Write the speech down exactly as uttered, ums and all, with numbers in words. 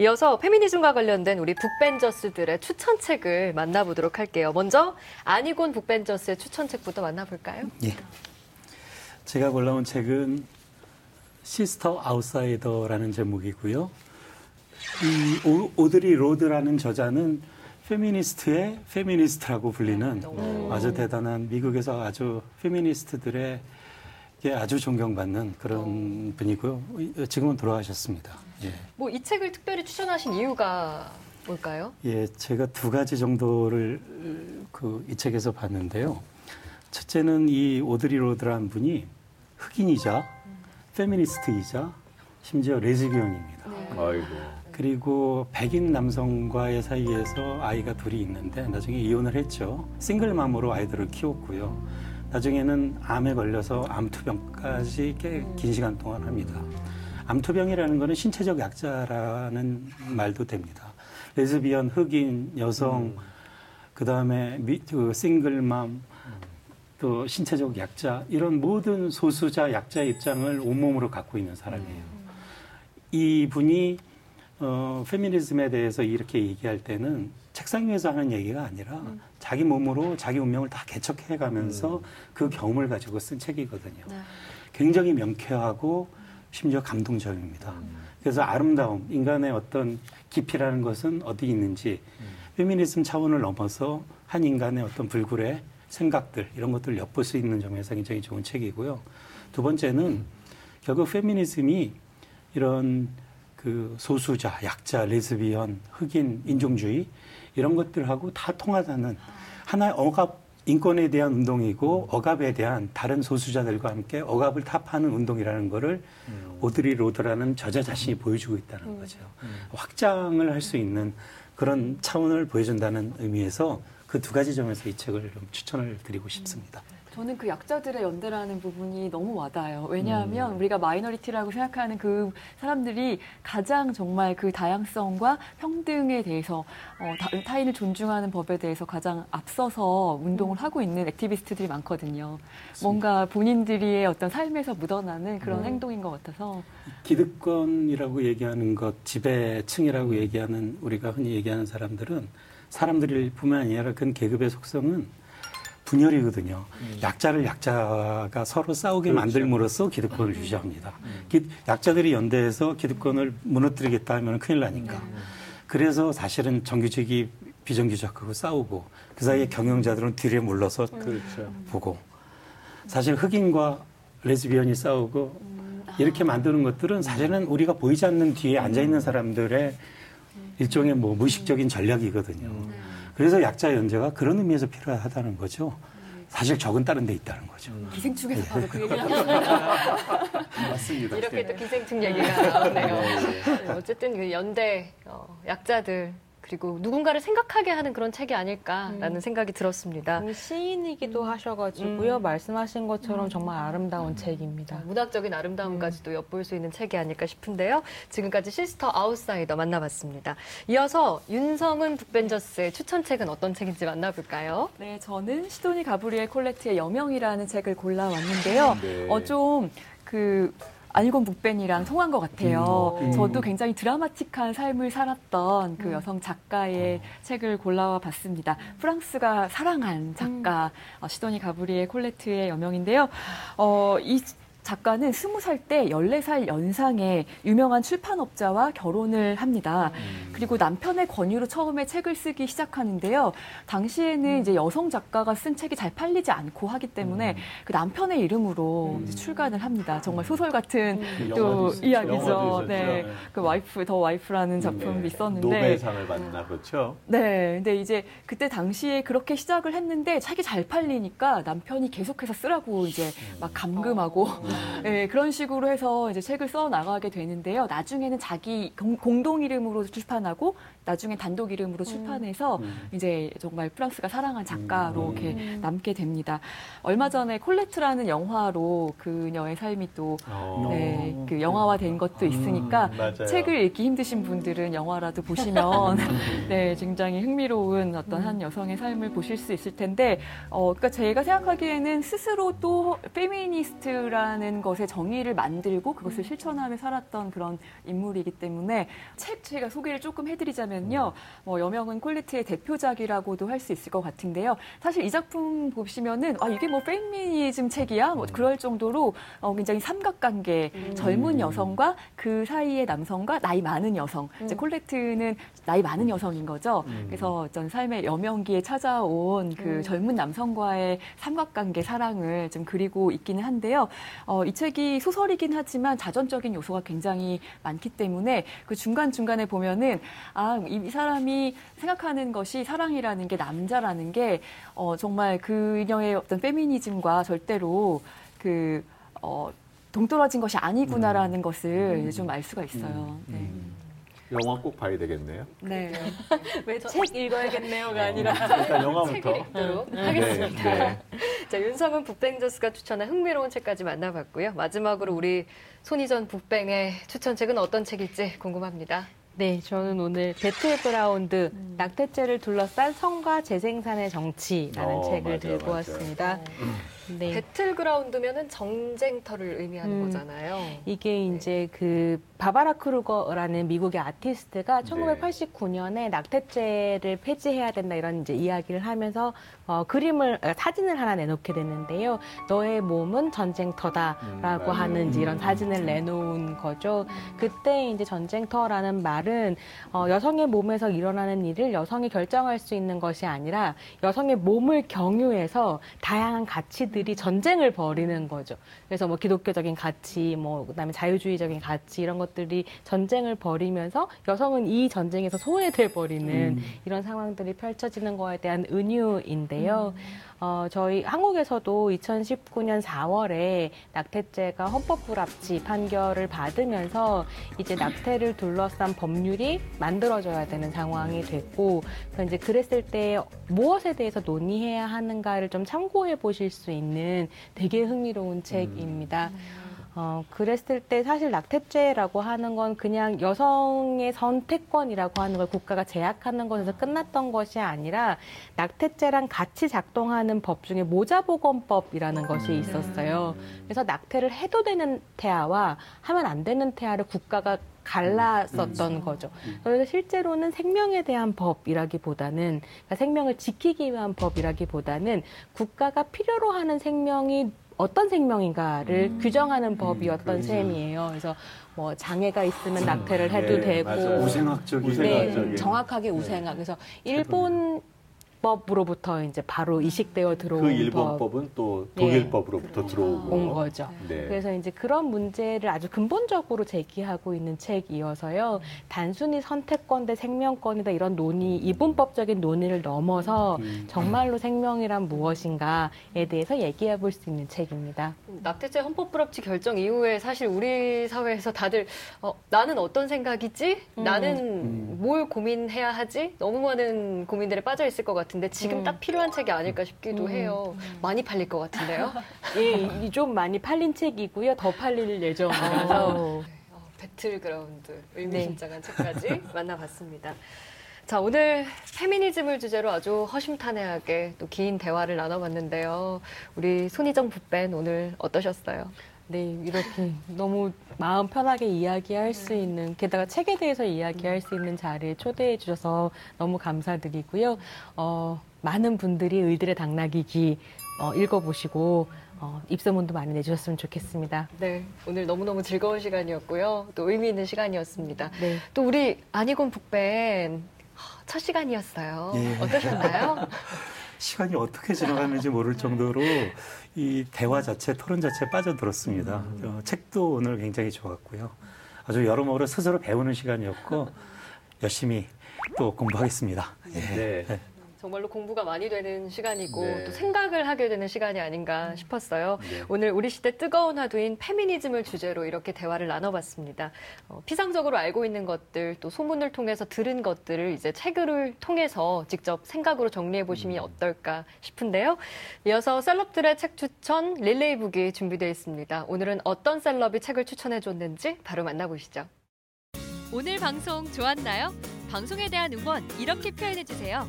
이어서 페미니즘과 관련된 우리 북벤저스들의 추천책을 만나보도록 할게요. 먼저 안희곤 북벤저스의 추천책부터 만나볼까요? 예. 제가 골라온 책은 Sister Outsider라는 제목이고요. 이 오, 오드리 로드라는 저자는 페미니스트의 페미니스트라고 불리는 오. 아주 대단한 미국에서 아주 페미니스트들의 아주 존경받는 그런 오. 분이고요. 지금은 돌아가셨습니다. 예. 뭐 이 책을 특별히 추천하신 이유가 뭘까요? 예, 제가 두 가지 정도를 그 이 책에서 봤는데요. 첫째는 이 오드리 로드라는 분이 흑인이자 페미니스트이자 심지어 레즈비언입니다. 네. 아이고. 그리고 백인 남성과의 사이에서 아이가 둘이 있는데 나중에 이혼을 했죠. 싱글맘으로 아이들을 키웠고요. 나중에는 암에 걸려서 암투병까지 꽤 긴 시간 동안 합니다. 암투병이라는 것은 신체적 약자라는 말도 됩니다. 레즈비언, 흑인, 여성, 그다음에 미, 그 싱글맘, 또 신체적 약자, 이런 모든 소수자, 약자의 입장을 온몸으로 갖고 있는 사람이에요. 이분이 어, 페미니즘에 대해서 이렇게 얘기할 때는 책상 위에서 하는 얘기가 아니라 음. 자기 몸으로 자기 운명을 다 개척해가면서 음. 그 경험을 가지고 쓴 책이거든요. 네. 굉장히 명쾌하고 심지어 감동적입니다. 음. 그래서 아름다움, 인간의 어떤 깊이라는 것은 어디 있는지 음. 페미니즘 차원을 넘어서 한 인간의 어떤 불굴의 생각들, 이런 것들을 엿볼 수 있는 점에서 굉장히 좋은 책이고요. 두 번째는 음. 결국 페미니즘이 이런 그 소수자, 약자, 레즈비언, 흑인, 인종주의 이런 것들하고 다 통하다는 하나의 억압, 인권에 대한 운동이고 억압에 대한 다른 소수자들과 함께 억압을 타파하는 운동이라는 거를 음. 오드리 로드라는 저자 자신이 보여주고 있다는 거죠. 음. 확장을 할 수 있는 그런 차원을 보여준다는 의미에서 그 두 가지 점에서 이 책을 좀 추천을 드리고 싶습니다. 저는 그 약자들의 연대라는 부분이 너무 와닿아요. 왜냐하면 음. 우리가 마이너리티라고 생각하는 그 사람들이 가장 정말 그 다양성과 평등에 대해서 어, 다, 타인을 존중하는 법에 대해서 가장 앞서서 운동을 음. 하고 있는 액티비스트들이 많거든요. 그렇습니다. 뭔가 본인들의 어떤 삶에서 묻어나는 그런 음. 행동인 것 같아서. 기득권이라고 얘기하는 것, 지배층이라고 얘기하는, 우리가 흔히 얘기하는 사람들은 사람들일 뿐만 아니라 그 계급의 속성은 분열이거든요. 음. 약자를 약자가 서로 싸우게 그렇죠. 만들므로써 기득권을 음. 유지합니다. 음. 기, 약자들이 연대해서 기득권을 무너뜨리겠다 하면 큰일 나니까. 음. 그래서 사실은 정규직이 비정규직하고 싸우고 그 사이에 음. 경영자들은 뒤에 몰러서 음. 보고 사실 흑인과 레즈비언이 싸우고 음. 아. 이렇게 만드는 것들은 사실은 우리가 보이지 않는 뒤에 음. 앉아있는 사람들의 음. 일종의 뭐 무의식적인 전략이거든요. 음. 그래서 약자 연대가 그런 의미에서 필요하다는 거죠. 사실 적은 다른 데 있다는 거죠. 기생충에서 네. 바로 그 얘기를 하셨어요. 맞습니다. 이렇게 또 기생충 얘기가 나오네요. 네. 어쨌든 그 연대, 어, 약자들, 그리고 누군가를 생각하게 하는 그런 책이 아닐까라는 음. 생각이 들었습니다. 음, 시인이기도 음. 하셔가지고요. 음. 말씀하신 것처럼 정말 아름다운 음. 책입니다. 문학적인 아름다움까지도 음. 엿볼 수 있는 책이 아닐까 싶은데요. 지금까지 시스터 아웃사이더 만나봤습니다. 이어서 윤성은 북벤저스의 추천책은 어떤 책인지 만나볼까요? 네, 저는 시도니 가브리엘 콜레트의 여명이라는 책을 골라왔는데요. 네. 어, 좀 그... 안희곤 북벤이랑 통한 것 같아요. 음, 음. 저도 굉장히 드라마틱한 삶을 살았던 그 여성 작가의 음. 책을 골라와 봤습니다. 프랑스가 사랑한 작가 음. 시도니 가브리엘 콜레트의 여명인데요. 어, 이 작가는 스무 살 때 열네 살 연상의 유명한 출판업자와 결혼을 합니다. 음. 그리고 남편의 권유로 처음에 책을 쓰기 시작하는데요. 당시에는 음. 이제 여성 작가가 쓴 책이 잘 팔리지 않고 하기 때문에 음. 그 남편의 이름으로 음. 이제 출간을 합니다. 정말 소설 같은 음. 또 이야기죠. 네. 네. 그 와이프, 더 와이프라는 작품이 네. 있었는데. 노벨상을 받나, 그렇죠? 네. 근데 이제 그때 당시에 그렇게 시작을 했는데 책이 잘 팔리니까 남편이 계속해서 쓰라고 이제 음. 막 감금하고 어. 네, 그런 식으로 해서 이제 책을 써 나가게 되는데요. 나중에는 자기 공동 이름으로 출판하고 나중에 단독 이름으로 출판해서 음. 이제 정말 프랑스가 사랑한 작가로 음. 이렇게 남게 됩니다. 얼마 전에 콜레트라는 영화로 그녀의 삶이 또 네, 그 영화화된 것도 있으니까 음, 책을 읽기 힘드신 분들은 영화라도 보시면 네, 굉장히 흥미로운 어떤 한 여성의 삶을 보실 수 있을 텐데, 어, 그러니까 제가 생각하기에는 스스로 또 페미니스트란 정의라는 것의 정의를 만들고 그것을 실천하며 살았던 그런 인물이기 때문에 책 제가 소개를 조금 해드리자면요. 뭐 여명은 퀄리티의 대표작이라고도 할 수 있을 것 같은데요. 사실 이 작품 보시면은 아 이게 뭐 페미니즘 책이야? 뭐 그럴 정도로 어, 굉장히 삼각관계 음. 젊은 여성과 그 사이의 남성과 나이 많은 여성. 음. 이제 콜레트는 나이 많은 여성인 거죠. 음. 그래서 전 삶의 여명기에 찾아온 그 음. 젊은 남성과의 삼각관계 사랑을 좀 그리고 있기는 한데요. 어, 이 책이 소설이긴 하지만 자전적인 요소가 굉장히 많기 때문에 그 중간중간에 보면은 아, 이 사람이 생각하는 것이 사랑이라는 게 남자라는 게 어, 정말 그녀의 어떤 페미니즘과 절대로 그, 어, 동떨어진 것이 아니구나라는 음. 것을 음. 좀 알 수가 있어요. 음. 네. 영화 꼭 봐야 되겠네요. 네. 왜 책 읽어야겠네요가 아니라 일단 영화부터 책을 읽도록 네. 하겠습니다. 네. 자, 윤성은 북뱅저스가 추천한 흥미로운 책까지 만나봤고요. 마지막으로 우리 손희정 북뱅의 추천책은 어떤 책일지 궁금합니다. 네, 저는 오늘 배틀그라운드, 음. 낙태죄를 둘러싼 성과 재생산의 정치라는 어, 책을 맞아, 들고 맞아. 왔습니다. 어. 네. 배틀그라운드면은 정쟁터를 의미하는 음, 거잖아요. 이게 네. 이제 그 바바라 크루거라는 미국의 아티스트가 네. 천구백팔십구 년에 낙태죄를 폐지해야 된다 이런 이제 이야기를 하면서 어, 그림을, 사진을 하나 내놓게 됐는데요. 너의 몸은 전쟁터다라고 음, 하는 음, 이런 사진을 내놓은 거죠. 음. 그때 이제 전쟁터라는 말을 어, 여성의 몸에서 일어나는 일을 여성이 결정할 수 있는 것이 아니라 여성의 몸을 경유해서 다양한 가치들이 전쟁을 벌이는 거죠. 그래서 뭐 기독교적인 가치, 뭐 그다음에 자유주의적인 가치 이런 것들이 전쟁을 벌이면서 여성은 이 전쟁에서 소외돼 버리는 음. 이런 상황들이 펼쳐지는 거에 대한 은유인데요. 음. 어, 저희 한국에서도 이천십구 년 사월에 낙태죄가 헌법 불합치 판결을 받으면서 이제 낙태를 둘러싼 법률이 만들어져야 되는 상황이 됐고, 이제 그랬을 때 무엇에 대해서 논의해야 하는가를 좀 참고해 보실 수 있는 되게 흥미로운 책입니다. 어, 그랬을 때 사실 낙태죄라고 하는 건 그냥 여성의 선택권이라고 하는 걸 국가가 제약하는 것에서 끝났던 것이 아니라 낙태죄랑 같이 작동하는 법 중에 모자보건법이라는 것이 있었어요. 그래서 낙태를 해도 되는 태아와 하면 안 되는 태아를 국가가 갈랐었던 음, 거죠. 그래서 실제로는 생명에 대한 법이라기보다는, 그러니까 생명을 지키기 위한 법이라기보다는 국가가 필요로 하는 생명이 어떤 생명인가를 음. 규정하는 법이었던 음, 셈이에요. 그래서 뭐 장애가 있으면 낙태를 해도 네, 되고 맞아요. 우생학적인 네, 정확하게 우생학. 네. 그래서 일본 법으로부터 이제 바로 이식되어 들어온 그 일본 법. 법은 또 독일 법으로부터 네. 들어오고 온 거죠. 네. 그래서 이제 그런 문제를 아주 근본적으로 제기하고 있는 책이어서요. 단순히 선택권 대 생명권이다 이런 논의, 이분법적인 논의를 넘어서 정말로 생명이란 무엇인가에 대해서 얘기해 볼 수 있는 책입니다. 낙태죄 헌법 불합치 결정 이후에 사실 우리 사회에서 다들 어, 나는 어떤 생각이지? 음. 나는 뭘 고민해야 하지? 너무 많은 고민들에 빠져 있을 것 같아요. 근데 지금 음. 딱 필요한 책이 아닐까 싶기도 음. 해요. 많이 팔릴 것 같은데요? 예, 좀 많이 팔린 책이고요. 더 팔릴 예정이라서. 배틀그라운드, 의미심장한 네. 책까지 만나봤습니다. 자, 오늘 페미니즘을 주제로 아주 허심탄회하게 또 긴 대화를 나눠봤는데요. 우리 손희정 북뱅 오늘 어떠셨어요? 네, 이렇게 너무 마음 편하게 이야기할 수 있는, 게다가 책에 대해서 이야기할 수 있는 자리에 초대해 주셔서 너무 감사드리고요. 어, 많은 분들이 을들의 당나귀귀 어, 읽어보시고 어, 입소문도 많이 내주셨으면 좋겠습니다. 네, 오늘 너무너무 즐거운 시간이었고요. 또 의미 있는 시간이었습니다. 네. 또 우리 안희곤 북뱅 첫 시간이었어요. 예. 어떠셨나요? 시간이 어떻게 지나가는지 모를 정도로 이 대화 자체, 토론 자체에 빠져들었습니다. 음. 어, 책도 오늘 굉장히 좋았고요. 아주 여러모로 스스로 배우는 시간이었고 열심히 또 공부하겠습니다. 예. 네. 네. 정말로 공부가 많이 되는 시간이고 네. 또 생각을 하게 되는 시간이 아닌가 싶었어요. 네. 오늘 우리 시대 뜨거운 화두인 페미니즘을 주제로 이렇게 대화를 나눠봤습니다. 어, 피상적으로 알고 있는 것들, 또 소문을 통해서 들은 것들을 이제 책을 통해서 직접 생각으로 정리해보시면 음. 어떨까 싶은데요. 이어서 셀럽들의 책 추천 릴레이북이 준비되어 있습니다. 오늘은 어떤 셀럽이 책을 추천해줬는지 바로 만나보시죠. 오늘 방송 좋았나요? 방송에 대한 응원 이렇게 표현해주세요.